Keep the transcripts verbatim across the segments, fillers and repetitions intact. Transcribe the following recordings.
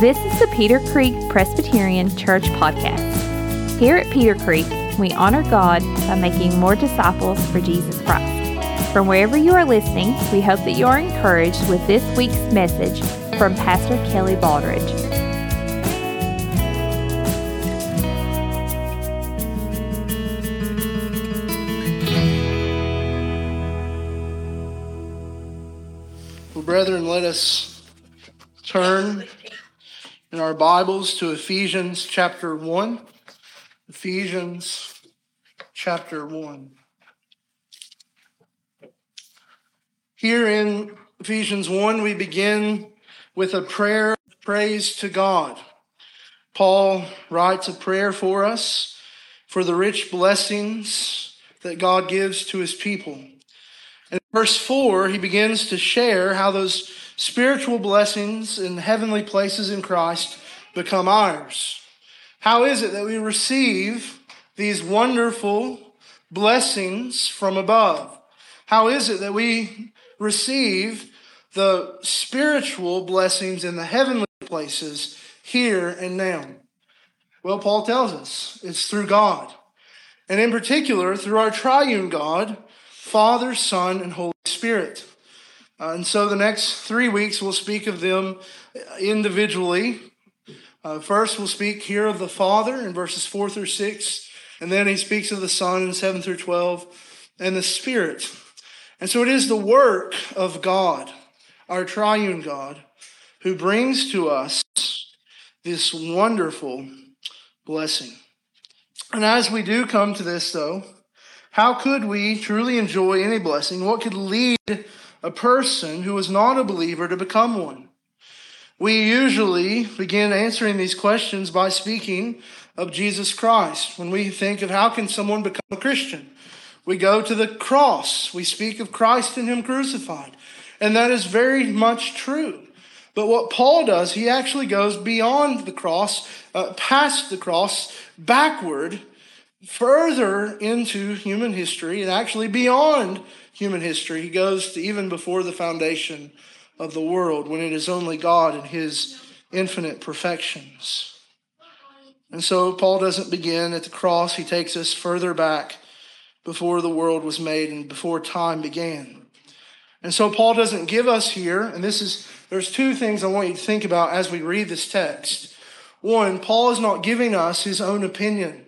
This is the Peter Creek Presbyterian Church podcast. Here at Peter Creek, we honor God by making more disciples for Jesus Christ. From wherever you are listening, we hope that you are encouraged with this week's message from Pastor Kelly Baldridge. Well, brethren, let us turn in our Bibles to Ephesians chapter one. Ephesians chapter one. Here in Ephesians one, we begin with a prayer, praise to God. Paul writes a prayer for us, for the rich blessings that God gives to his people. And in verse four, he begins to share how those spiritual blessings in heavenly places in Christ become ours. How is it that we receive these wonderful blessings from above? How is it that we receive the spiritual blessings in the heavenly places here and now? Well, Paul tells us it's through God, and in particular through our triune God, Father, Son, and Holy Spirit. Uh, and so the next three weeks, we'll speak of them individually. Uh, first, we'll speak here of the Father in verses four through six, and then he speaks of the Son in seven through twelve, and the Spirit. And so it is the work of God, our triune God, who brings to us this wonderful blessing. And as we do come to this, though, how could we truly enjoy any blessing? What could lead a person who is not a believer to become one? We usually begin answering these questions by speaking of Jesus Christ. When we think of how can someone become a Christian, we go to the cross. We speak of Christ and him crucified. And that is very much true. But what Paul does, he actually goes beyond the cross, uh, past the cross, backward, further into human history, and actually beyond human history. He goes to even before the foundation of the world, when it is only God and his infinite perfections. And so Paul doesn't begin at the cross. He takes us further back before the world was made and before time began. And so Paul doesn't give us here, and this is, there's two things I want you to think about as we read this text. One, Paul is not giving us his own opinion.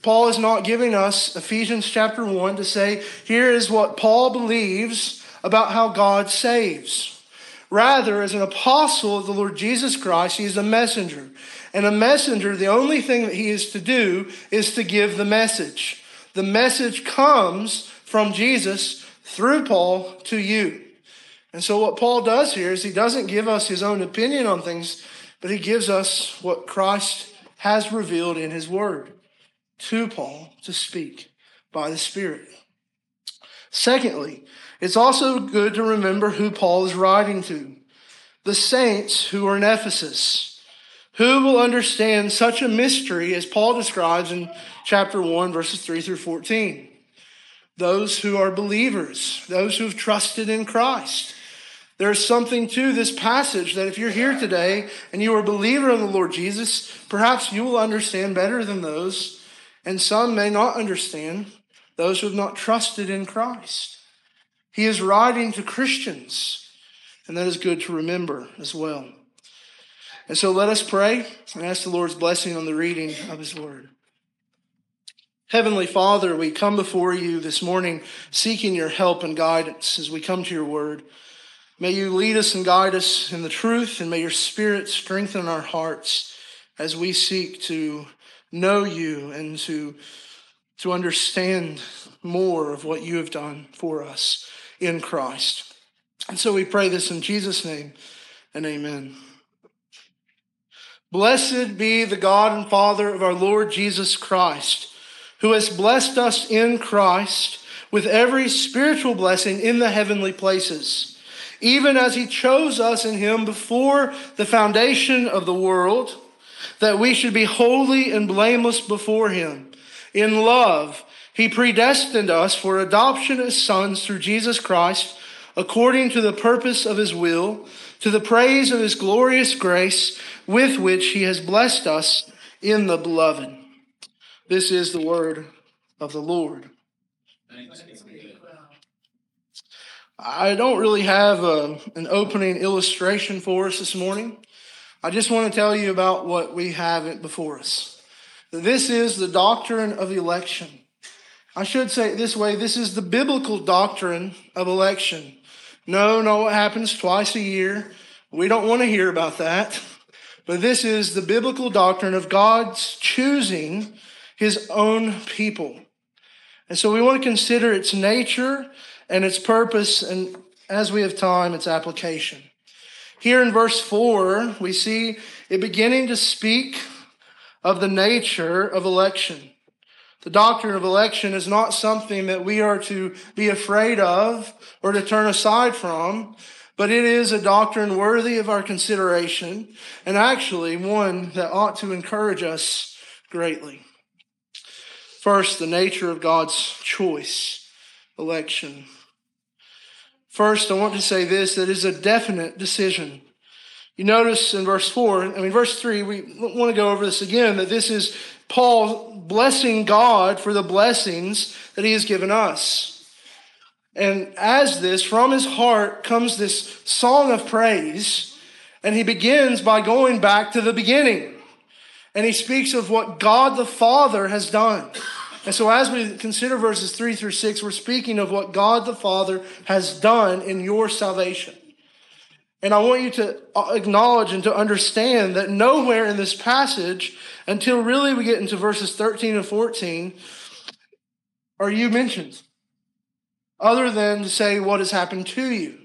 Paul is not giving us Ephesians chapter one to say, here is what Paul believes about how God saves. Rather, as an apostle of the Lord Jesus Christ, he is a messenger. And a messenger, the only thing that he is to do is to give the message. The message comes from Jesus through Paul to you. And so what Paul does here is he doesn't give us his own opinion on things, but he gives us what Christ has revealed in his word to Paul to speak by the Spirit. Secondly, it's also good to remember who Paul is writing to, the saints who are in Ephesus. Who will understand such a mystery as Paul describes in chapter one, verses three through fourteen? Those who are believers, those who have trusted in Christ. There's something to this passage that if you're here today and you are a believer in the Lord Jesus, perhaps you will understand better than those. And some may not understand, those who have not trusted in Christ. He is writing to Christians, and that is good to remember as well. And so let us pray and ask the Lord's blessing on the reading of his word. Heavenly Father, we come before you this morning seeking your help and guidance as we come to your word. May you lead us and guide us in the truth, and may your Spirit strengthen our hearts as we seek to know you and to, to understand more of what you have done for us in Christ. And so we pray this in Jesus' name, and amen. Blessed be the God and Father of our Lord Jesus Christ, who has blessed us in Christ with every spiritual blessing in the heavenly places, even as he chose us in him before the foundation of the world, that we should be holy and blameless before him. In love, he predestined us for adoption as sons through Jesus Christ according to the purpose of his will, to the praise of his glorious grace, with which he has blessed us in the beloved. This is the word of the Lord. Thanks. I don't really have a, an opening illustration for us this morning. I just want to tell you about what we have before us. This is the doctrine of election. I should say it this way. This is the biblical doctrine of election. No, no, it happens twice a year. We don't want to hear about that. But this is the biblical doctrine of God's choosing his own people. And so we want to consider its nature and its purpose, and as we have time, its application. Here in verse four, we see it beginning to speak of the nature of election. The doctrine of election is not something that we are to be afraid of or to turn aside from, but it is a doctrine worthy of our consideration, and actually one that ought to encourage us greatly. First, the nature of God's choice, election. First, I want to say this, that is a definite decision. You notice in verse four, I mean, verse three, we want to go over this again, that this is Paul blessing God for the blessings that he has given us. And as this, from his heart comes this song of praise, and he begins by going back to the beginning. And he speaks of what God the Father has done. And so as we consider verses three through six, we're speaking of what God the Father has done in your salvation. And I want you to acknowledge and to understand that nowhere in this passage, until really we get into verses thirteen and fourteen, are you mentioned, other than to say what has happened to you.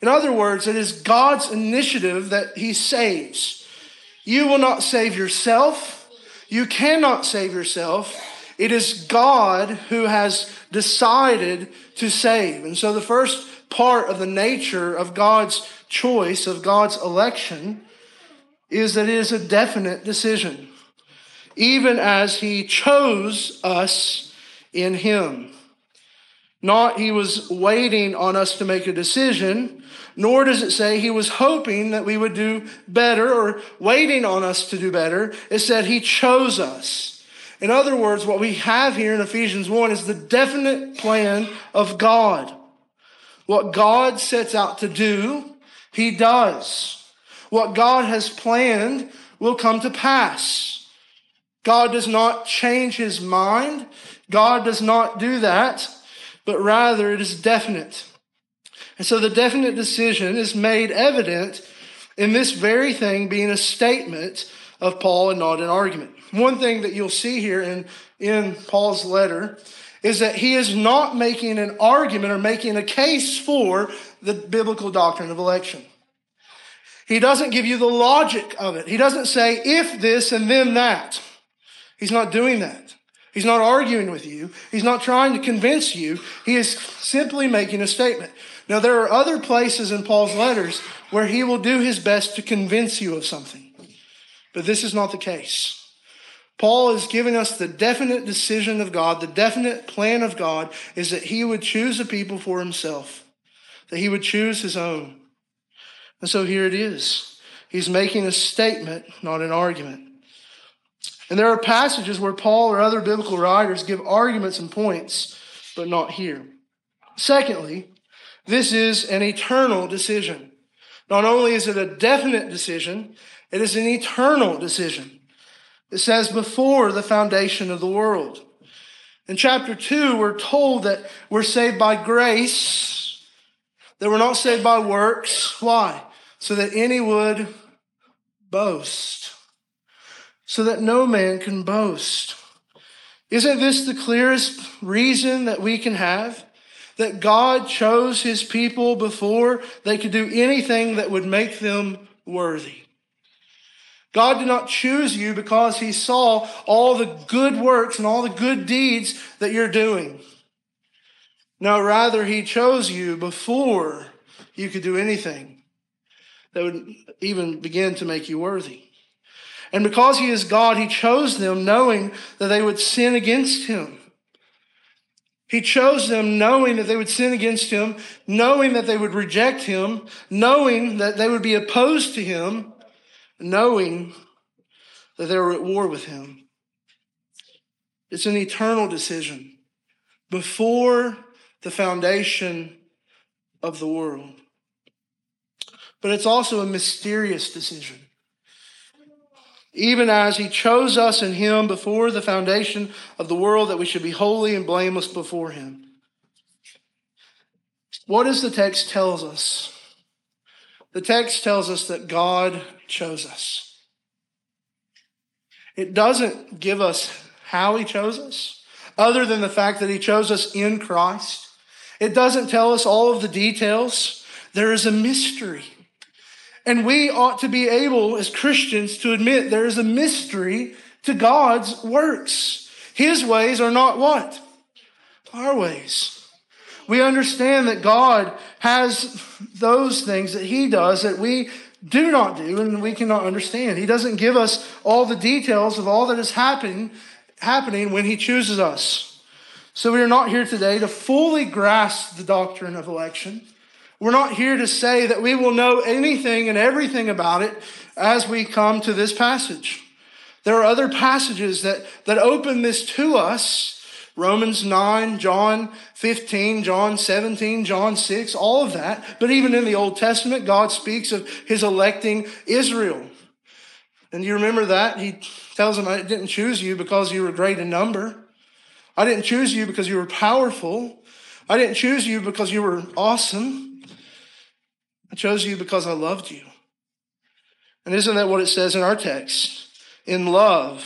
In other words, it is God's initiative that he saves. You will not save yourself. You cannot save yourself. It is God who has decided to save. And so the first part of the nature of God's choice, of God's election, is that it is a definite decision, even as he chose us in him. Not he was waiting on us to make a decision, nor does it say he was hoping that we would do better or waiting on us to do better. It said he chose us. In other words, what we have here in Ephesians one is the definite plan of God. What God sets out to do, he does. What God has planned will come to pass. God does not change his mind. God does not do that, but rather it is definite. And so the definite decision is made evident in this very thing being a statement of Paul and not an argument. One thing that you'll see here in, in Paul's letter is that he is not making an argument or making a case for the biblical doctrine of election. He doesn't give you the logic of it. He doesn't say, if this and then that. He's not doing that. He's not arguing with you. He's not trying to convince you. He is simply making a statement. Now, there are other places in Paul's letters where he will do his best to convince you of something. But this is not the case. Paul is giving us the definite decision of God. The definite plan of God is that he would choose a people for himself, that he would choose his own. And so here it is. He's making a statement, not an argument. And there are passages where Paul or other biblical writers give arguments and points, but not here. Secondly, this is an eternal decision. Not only is it a definite decision, it is an eternal decision. It says, before the foundation of the world. In chapter two, we're told that we're saved by grace, that we're not saved by works. Why? So that any would boast. So that no man can boast. Isn't this the clearest reason that we can have? That God chose his people before they could do anything that would make them worthy. God did not choose you because he saw all the good works and all the good deeds that you're doing. No, rather he chose you before you could do anything that would even begin to make you worthy. And because he is God, he chose them knowing that they would sin against him. He chose them knowing that they would sin against him, knowing that they would reject him, knowing that they would be opposed to him, knowing that they were at war with him. It's an eternal decision before the foundation of the world. But it's also a mysterious decision. Even as he chose us in him before the foundation of the world, that we should be holy and blameless before him. What does the text tell us? The text tells us that God chose us. It doesn't give us how he chose us, other than the fact that he chose us in Christ. It doesn't tell us all of the details. There is a mystery. And we ought to be able as Christians to admit there is a mystery to God's works. His ways are not what? Our ways. We understand that God has those things that he does that we do not do and we cannot understand. He doesn't give us all the details of all that is happening, happening when he chooses us. So we are not here today to fully grasp the doctrine of election. We're not here to say that we will know anything and everything about it as we come to this passage. There are other passages that, that open this to us. Romans nine, John fifteen, John seventeen, John six, all of that. But even in the Old Testament, God speaks of his electing Israel. And you remember that? He tells them, I didn't choose you because you were great in number. I didn't choose you because you were powerful. I didn't choose you because you were awesome. I chose you because I loved you. And isn't that what it says in our text? In love,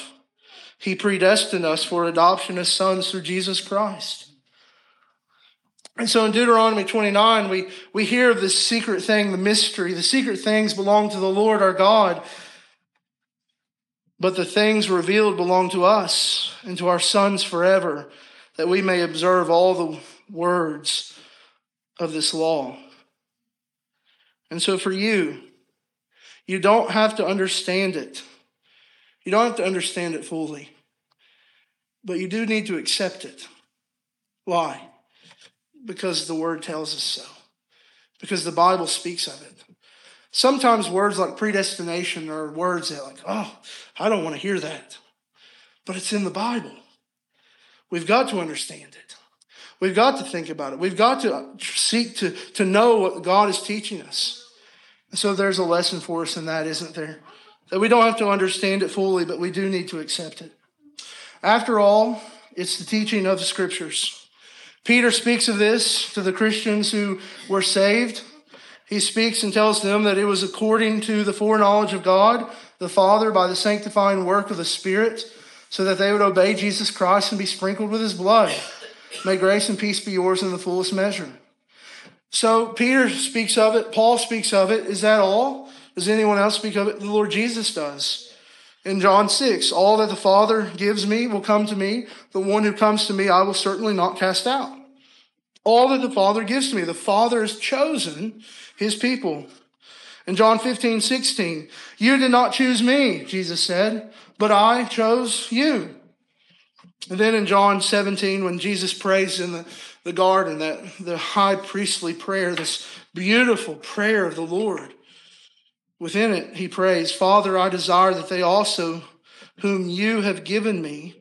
he predestined us for adoption as sons through Jesus Christ. And so in Deuteronomy twenty-nine, we, we hear of this secret thing, the mystery. The secret things belong to the Lord our God, but the things revealed belong to us and to our sons forever, that we may observe all the words of this law. And so for you, you don't have to understand it. You don't have to understand it fully. But you do need to accept it. Why? Because the word tells us so. Because the Bible speaks of it. Sometimes words like predestination are words that are like, oh, I don't want to hear that. But it's in the Bible. We've got to understand it. We've got to think about it. We've got to seek to, to know what God is teaching us. So there's a lesson for us in that, isn't there? That we don't have to understand it fully, but we do need to accept it. After all, it's the teaching of the Scriptures. Peter speaks of this to the Christians who were saved. He speaks and tells them that it was according to the foreknowledge of God, the Father, by the sanctifying work of the Spirit, so that they would obey Jesus Christ and be sprinkled with his blood. May grace and peace be yours in the fullest measure. So Peter speaks of it. Paul speaks of it. Is that all? Does anyone else speak of it? The Lord Jesus does. In John six, all that the Father gives me will come to me. The one who comes to me, I will certainly not cast out. All that the Father gives to me. The Father has chosen his people. In John fifteen, sixteen, you did not choose me, Jesus said, but I chose you. And then in John seventeen, when Jesus prays in the, the garden, that the high priestly prayer, this beautiful prayer of the Lord, within it he prays, Father, I desire that they also, whom you have given me,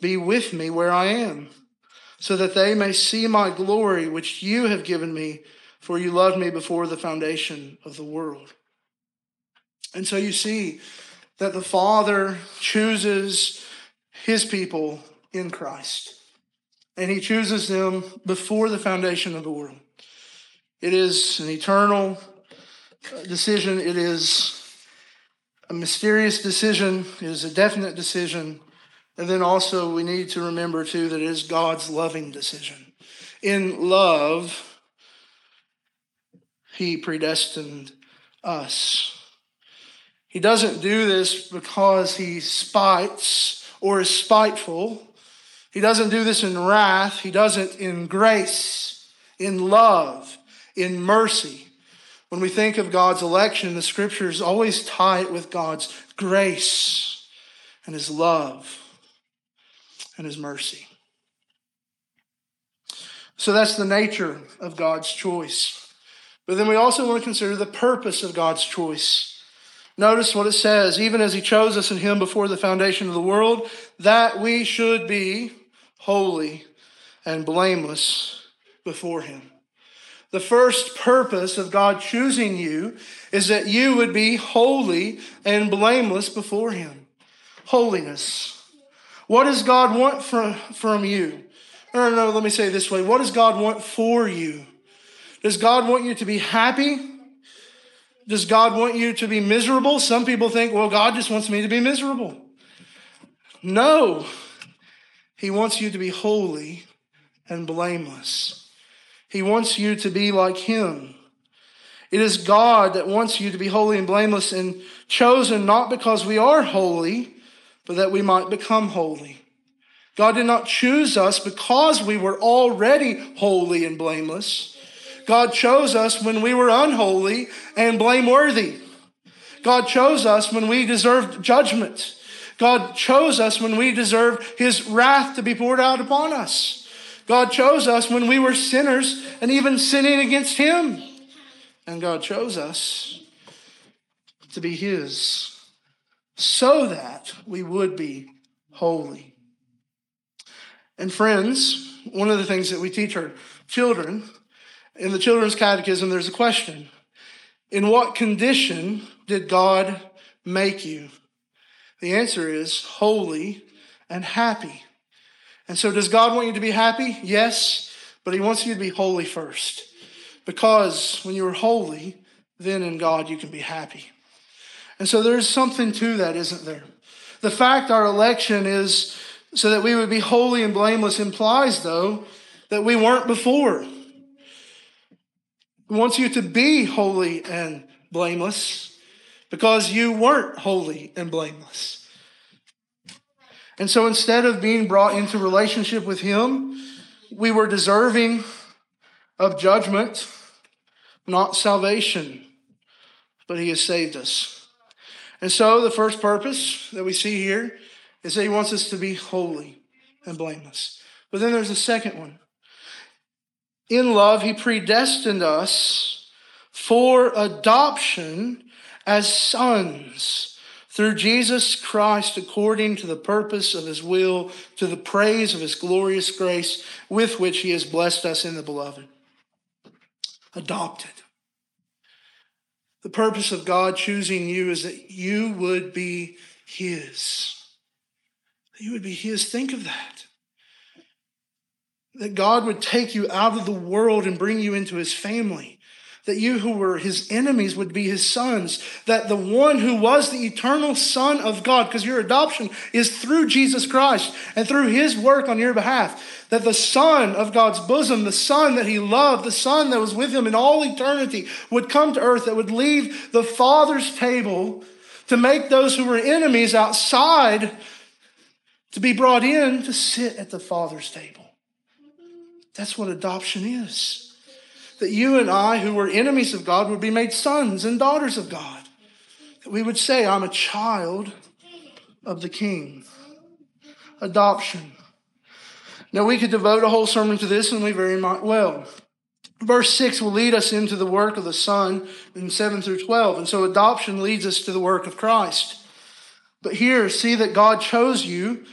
be with me where I am, so that they may see my glory, which you have given me, for you loved me before the foundation of the world. And so you see that the Father chooses his people in Christ. And he chooses them before the foundation of the world. It is an eternal decision. It is a mysterious decision. It is a definite decision. And then also we need to remember too that it is God's loving decision. In love, he predestined us. He doesn't do this because he spites or is spiteful. He doesn't do this in wrath. He does it in grace, in love, in mercy. When we think of God's election, the Scriptures always tie it with God's grace and his love and his mercy. So that's the nature of God's choice. But then we also want to consider the purpose of God's choice. Notice what it says, even as he chose us in him before the foundation of the world, that we should be holy and blameless before him. The first purpose of God choosing you is that you would be holy and blameless before him. Holiness. What does God want from, from you? No, no, no, let me say it this way. What does God want for you? Does God want you to be happy? Does God want you to be miserable? Some people think, well, God just wants me to be miserable. No. He wants you to be holy and blameless. He wants you to be like him. It is God that wants you to be holy and blameless and chosen not because we are holy, but that we might become holy. God did not choose us because we were already holy and blameless. God chose us when we were unholy and blameworthy. God chose us when we deserved judgment. God chose us when we deserved his wrath to be poured out upon us. God chose us when we were sinners and even sinning against him. And God chose us to be his so that we would be holy. And friends, one of the things that we teach our children, in the children's catechism, there's a question. In what condition did God make you? The answer is holy and happy. And so does God want you to be happy? Yes, but he wants you to be holy first. Because when you are holy, then in God you can be happy. And so there's something to that, isn't there? The fact our election is so that we would be holy and blameless implies, though, that we weren't before. He wants you to be holy and blameless because you weren't holy and blameless. And so instead of being brought into relationship with him, we were deserving of judgment, not salvation. But he has saved us. And so the first purpose that we see here is that he wants us to be holy and blameless. But then there's a second one. In love, he predestined us for adoption as sons through Jesus Christ, according to the purpose of his will, to the praise of his glorious grace, with which he has blessed us in the beloved. Adopted. The purpose of God choosing you is that you would be his. You would be his. Think of that. That God would take you out of the world and bring you into his family. That you who were his enemies would be his sons. That the one who was the eternal Son of God, because your adoption is through Jesus Christ and through his work on your behalf. That the Son of God's bosom, the Son that he loved, the Son that was with him in all eternity would come to earth, that would leave the Father's table to make those who were enemies outside to be brought in to sit at the Father's table. That's what adoption is. That you and I, who were enemies of God, would be made sons and daughters of God. That we would say, I'm a child of the King. Adoption. Now, we could devote a whole sermon to this, and we very much will. Verse six will lead us into the work of the Son in seven through twelve. And so adoption leads us to the work of Christ. But here, see that God chose you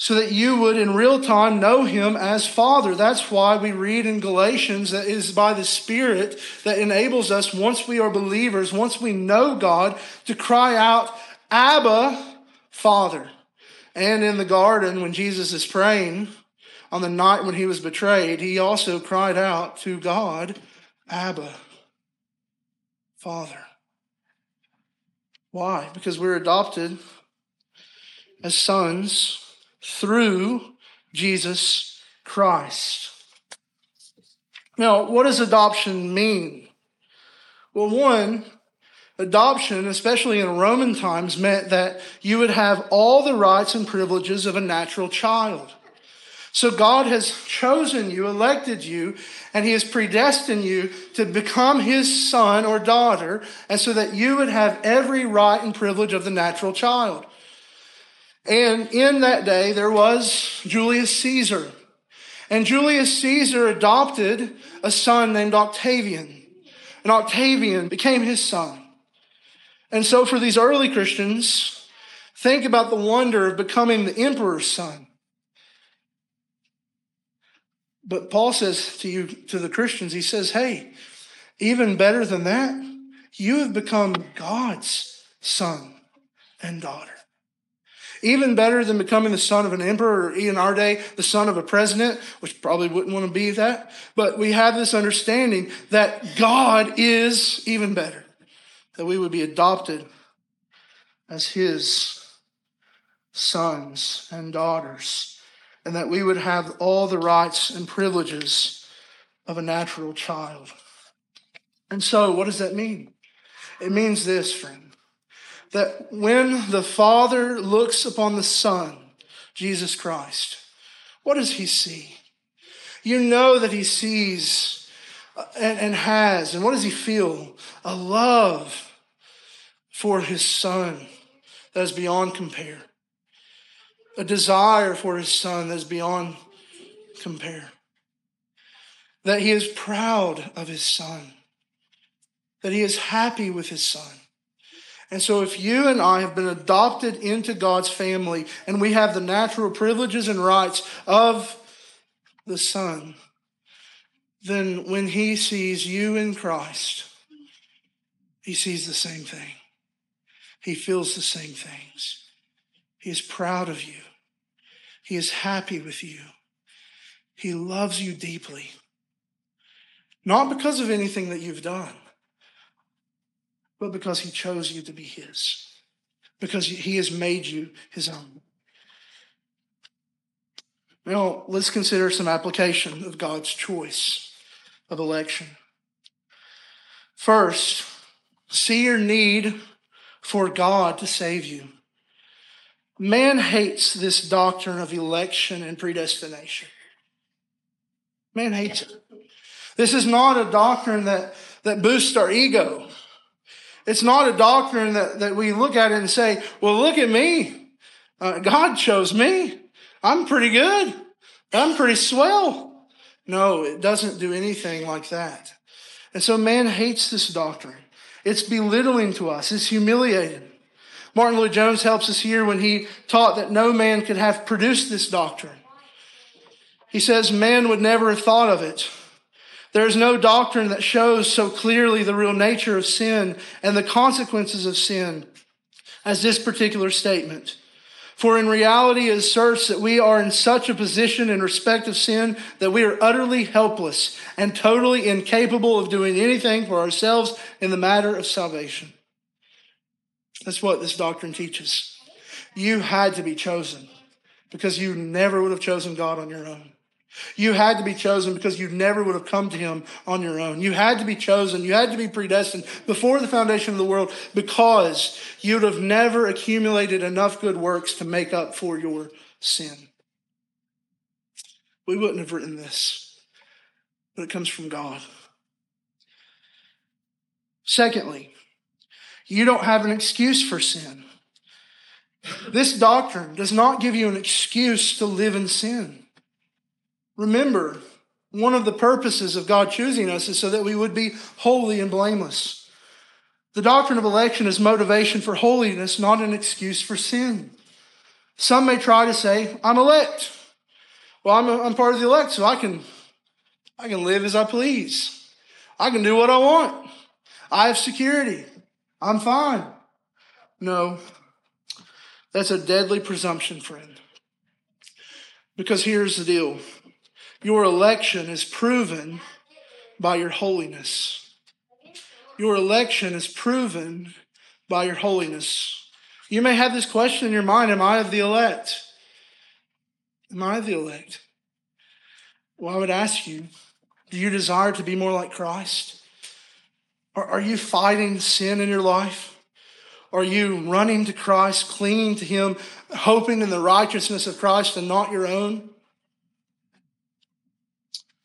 so that you would in real time know him as Father. That's why we read in Galatians that it is by the Spirit that enables us, once we are believers, once we know God, to cry out, Abba, Father. And in the garden, when Jesus is praying on the night when he was betrayed, he also cried out to God, Abba, Father. Why? Because we're adopted as sons through Jesus Christ. Now, what does adoption mean? Well, one, adoption, especially in Roman times, meant that you would have all the rights and privileges of a natural child. So God has chosen you, elected you, and he has predestined you to become his son or daughter, and so that you would have every right and privilege of the natural child. And in that day, there was Julius Caesar. And Julius Caesar adopted a son named Octavian. And Octavian became his son. And so for these early Christians, think about the wonder of becoming the emperor's son. But Paul says to you, to the Christians, he says, hey, even better than that, you have become God's son and daughter. Even better than becoming the son of an emperor, or in our day, the son of a president, which probably wouldn't want to be that. But we have this understanding that God is even better, that we would be adopted as his sons and daughters, and that we would have all the rights and privileges of a natural child. And so what does that mean? It means this, friend. That when the Father looks upon the Son, Jesus Christ, what does he see? You know that he sees and, and has, and what does he feel? A love for his Son that is beyond compare. A desire for his Son that is beyond compare. That he is proud of his Son. That he is happy with his Son. And so if you and I have been adopted into God's family and we have the natural privileges and rights of the Son, then when he sees you in Christ, he sees the same thing. He feels the same things. He is proud of you. He is happy with you. He loves you deeply. Not because of anything that you've done, but because he chose you to be his, because he has made you his own. Now, let's consider some application of God's choice of election. First, see your need for God to save you. Man hates this doctrine of election and predestination. Man hates it. This is not a doctrine that, that boosts our ego. It's not a doctrine that, that we look at it and say, well, look at me. Uh, God chose me. I'm pretty good. I'm pretty swell. No, it doesn't do anything like that. And so man hates this doctrine. It's belittling to us. It's humiliating. Martin Lloyd-Jones helps us here when he taught that no man could have produced this doctrine. He says man would never have thought of it. There is no doctrine that shows so clearly the real nature of sin and the consequences of sin as this particular statement. For in reality, it asserts that we are in such a position in respect of sin that we are utterly helpless and totally incapable of doing anything for ourselves in the matter of salvation. That's what this doctrine teaches. You had to be chosen because you never would have chosen God on your own. You had to be chosen because you never would have come to him on your own. You had to be chosen. You had to be predestined before the foundation of the world because you would have never accumulated enough good works to make up for your sin. We wouldn't have written this, but it comes from God. Secondly, you don't have an excuse for sin. This doctrine does not give you an excuse to live in sin. Remember, one of the purposes of God choosing us is so that we would be holy and blameless. The doctrine of election is motivation for holiness, not an excuse for sin. Some may try to say, I'm elect. Well, I'm, I'm part of the elect, so I can, I can live as I please. I can do what I want. I have security. I'm fine. No, that's a deadly presumption, friend. Because here's the deal. Your election is proven by your holiness. Your election is proven by your holiness. You may have this question in your mind, am I of the elect? Am I of the elect? Well, I would ask you, do you desire to be more like Christ? Or are you fighting sin in your life? Are you running to Christ, clinging to him, hoping in the righteousness of Christ and not your own?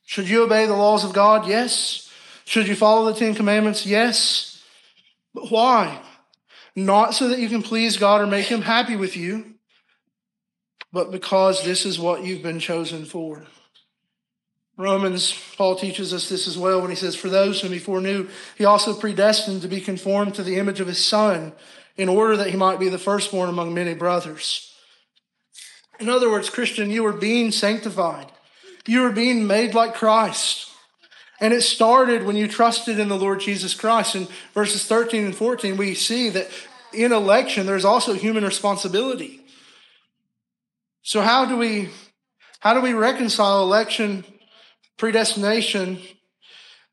Should you obey the laws of God? Yes. Should you follow the Ten Commandments? Yes. But why? Not so that you can please God or make him happy with you, but because this is what you've been chosen for. Romans, Paul teaches us this as well when he says, "For those whom he foreknew, he also predestined to be conformed to the image of his Son, in order that he might be the firstborn among many brothers." In other words, Christian, you are being sanctified. You are being made like Christ. And it started when you trusted in the Lord Jesus Christ. In verses thirteen and fourteen, we see that in election, there's also human responsibility. So how do we, how do we reconcile election, predestination,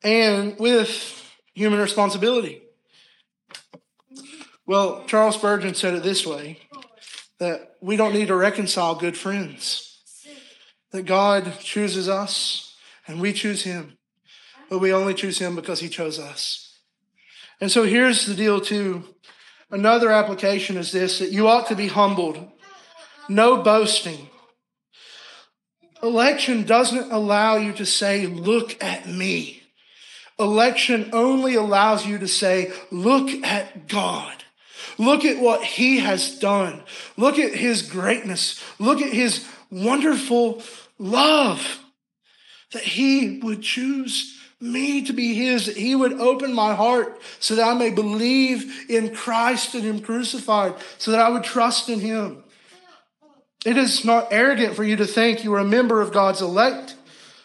and with human responsibility? Well, Charles Spurgeon said it this way, that we don't need to reconcile good friends, that God chooses us and we choose him, but we only choose him because he chose us. And so here's the deal too. Another application is this, that you ought to be humbled, no boasting. Election doesn't allow you to say, "Look at me." Election only allows you to say, "Look at God. Look at what he has done. Look at his greatness. Look at his wonderful love, that he would choose me to be his, that he would open my heart so that I may believe in Christ and him crucified, so that I would trust in him." It is not arrogant for you to think you are a member of God's elect.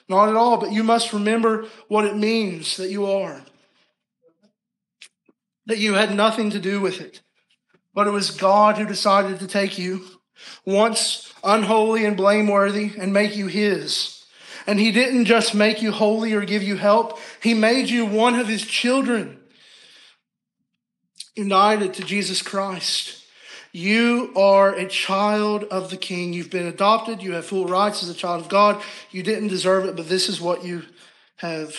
Not at all, but you must remember what it means that you are. That you had nothing to do with it, but it was God who decided to take you, once unholy and blameworthy, and make you his. And he didn't just make you holy or give you help. He made you one of his children, united to Jesus Christ. You are a child of the King. You've been adopted. You have full rights as a child of God. You didn't deserve it, but this is what you have.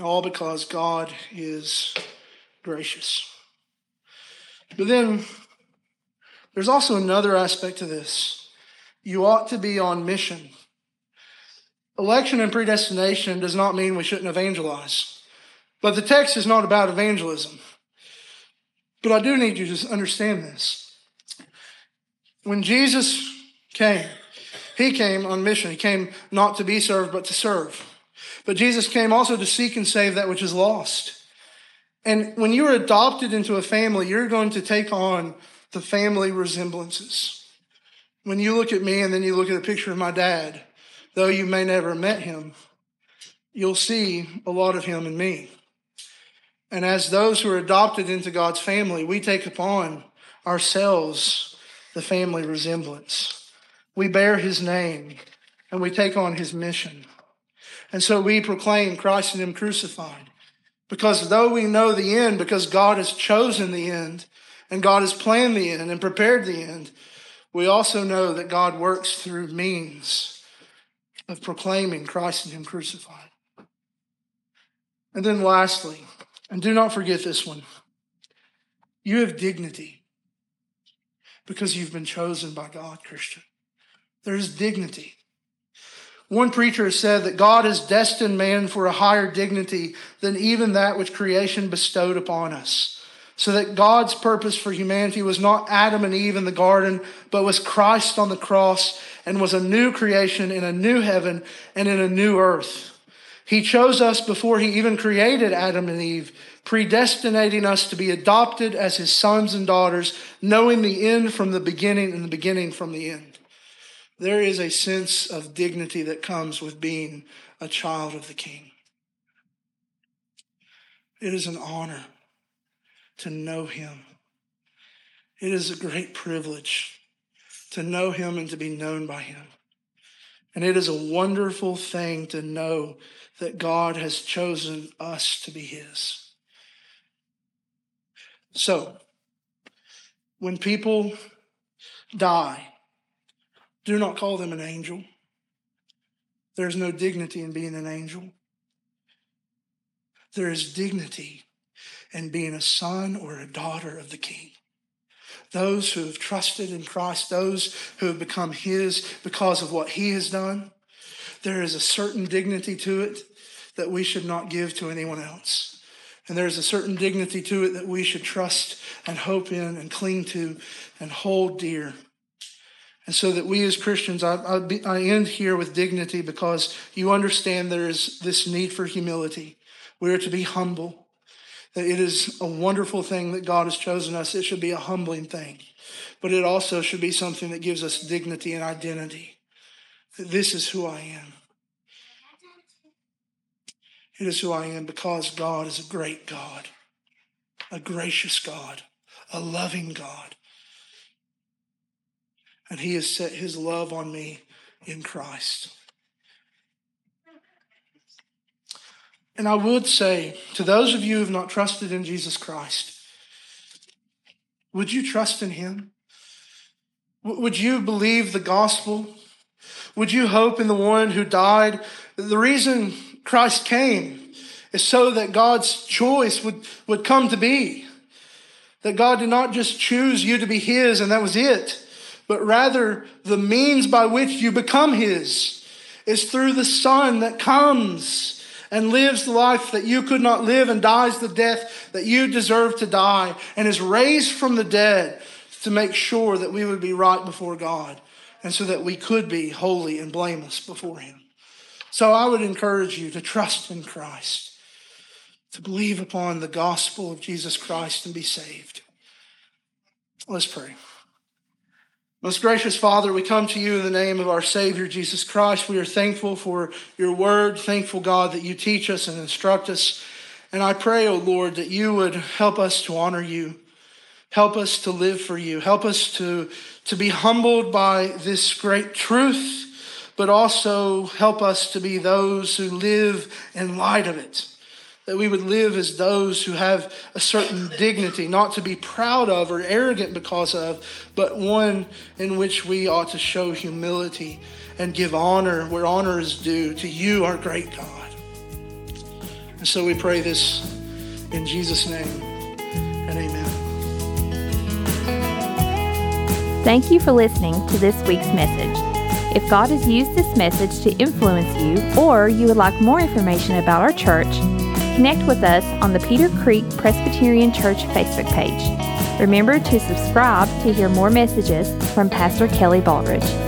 All because God is gracious. But then there's also another aspect to this. You ought to be on mission. Election and predestination does not mean we shouldn't evangelize. But the text is not about evangelism. But I do need you to understand this. When Jesus came, he came on mission. He came not to be served, but to serve. But Jesus came also to seek and save that which is lost. And when you're adopted into a family, you're going to take on the family resemblances. When you look at me and then you look at a picture of my dad, though you may never have met him, you'll see a lot of him in me. And as those who are adopted into God's family, we take upon ourselves the family resemblance. We bear his name and we take on his mission. And so we proclaim Christ and him crucified. Because though we know the end, because God has chosen the end and God has planned the end and prepared the end, we also know that God works through means of proclaiming Christ and him crucified. And then lastly, and do not forget this one, you have dignity because you've been chosen by God, Christian. There is dignity. One preacher said that God has destined man for a higher dignity than even that which creation bestowed upon us, so that God's purpose for humanity was not Adam and Eve in the garden, but was Christ on the cross, and was a new creation in a new heaven and in a new earth. He chose us before he even created Adam and Eve, predestinating us to be adopted as his sons and daughters, knowing the end from the beginning and the beginning from the end. There is a sense of dignity that comes with being a child of the King. It is an honor to know him. It is a great privilege to know him and to be known by him. And it is a wonderful thing to know that God has chosen us to be his. So, when people die, do not call them an angel. There's no dignity in being an angel. There is dignity in being a son or a daughter of the King. Those who have trusted in Christ, those who have become his because of what he has done, there is a certain dignity to it that we should not give to anyone else. And there is a certain dignity to it that we should trust and hope in and cling to and hold dear. And so that we as Christians, I, I, be, I end here with dignity, because you understand there is this need for humility. We are to be humble. That it is a wonderful thing that God has chosen us. It should be a humbling thing. But it also should be something that gives us dignity and identity. That this is who I am. It is who I am because God is a great God, a gracious God, a loving God. And he has set his love on me in Christ. And I would say to those of you who have not trusted in Jesus Christ, would you trust in him? Would you believe the gospel? Would you hope in the one who died? The reason Christ came is so that God's choice would, would come to be. That God did not just choose you to be his and that was it, but rather the means by which you become his is through the Son that comes and lives the life that you could not live and dies the death that you deserve to die and is raised from the dead to make sure that we would be right before God and so that we could be holy and blameless before him. So I would encourage you to trust in Christ, to believe upon the gospel of Jesus Christ and be saved. Let's pray. Most gracious Father, we come to you in the name of our Savior, Jesus Christ. We are thankful for your word, thankful, God, that you teach us and instruct us. And I pray, O Lord, that you would help us to honor you, help us to live for you, help us to, to be humbled by this great truth, but also help us to be those who live in light of it, that we would live as those who have a certain dignity, not to be proud of or arrogant because of, but one in which we ought to show humility and give honor where honor is due to you, our great God. And so we pray this in Jesus' name, and amen. Thank you for listening to this week's message. If God has used this message to influence you, or you would like more information about our church, connect with us on the Peter Creek Presbyterian Church Facebook page. Remember to subscribe to hear more messages from Pastor Kelly Baldridge.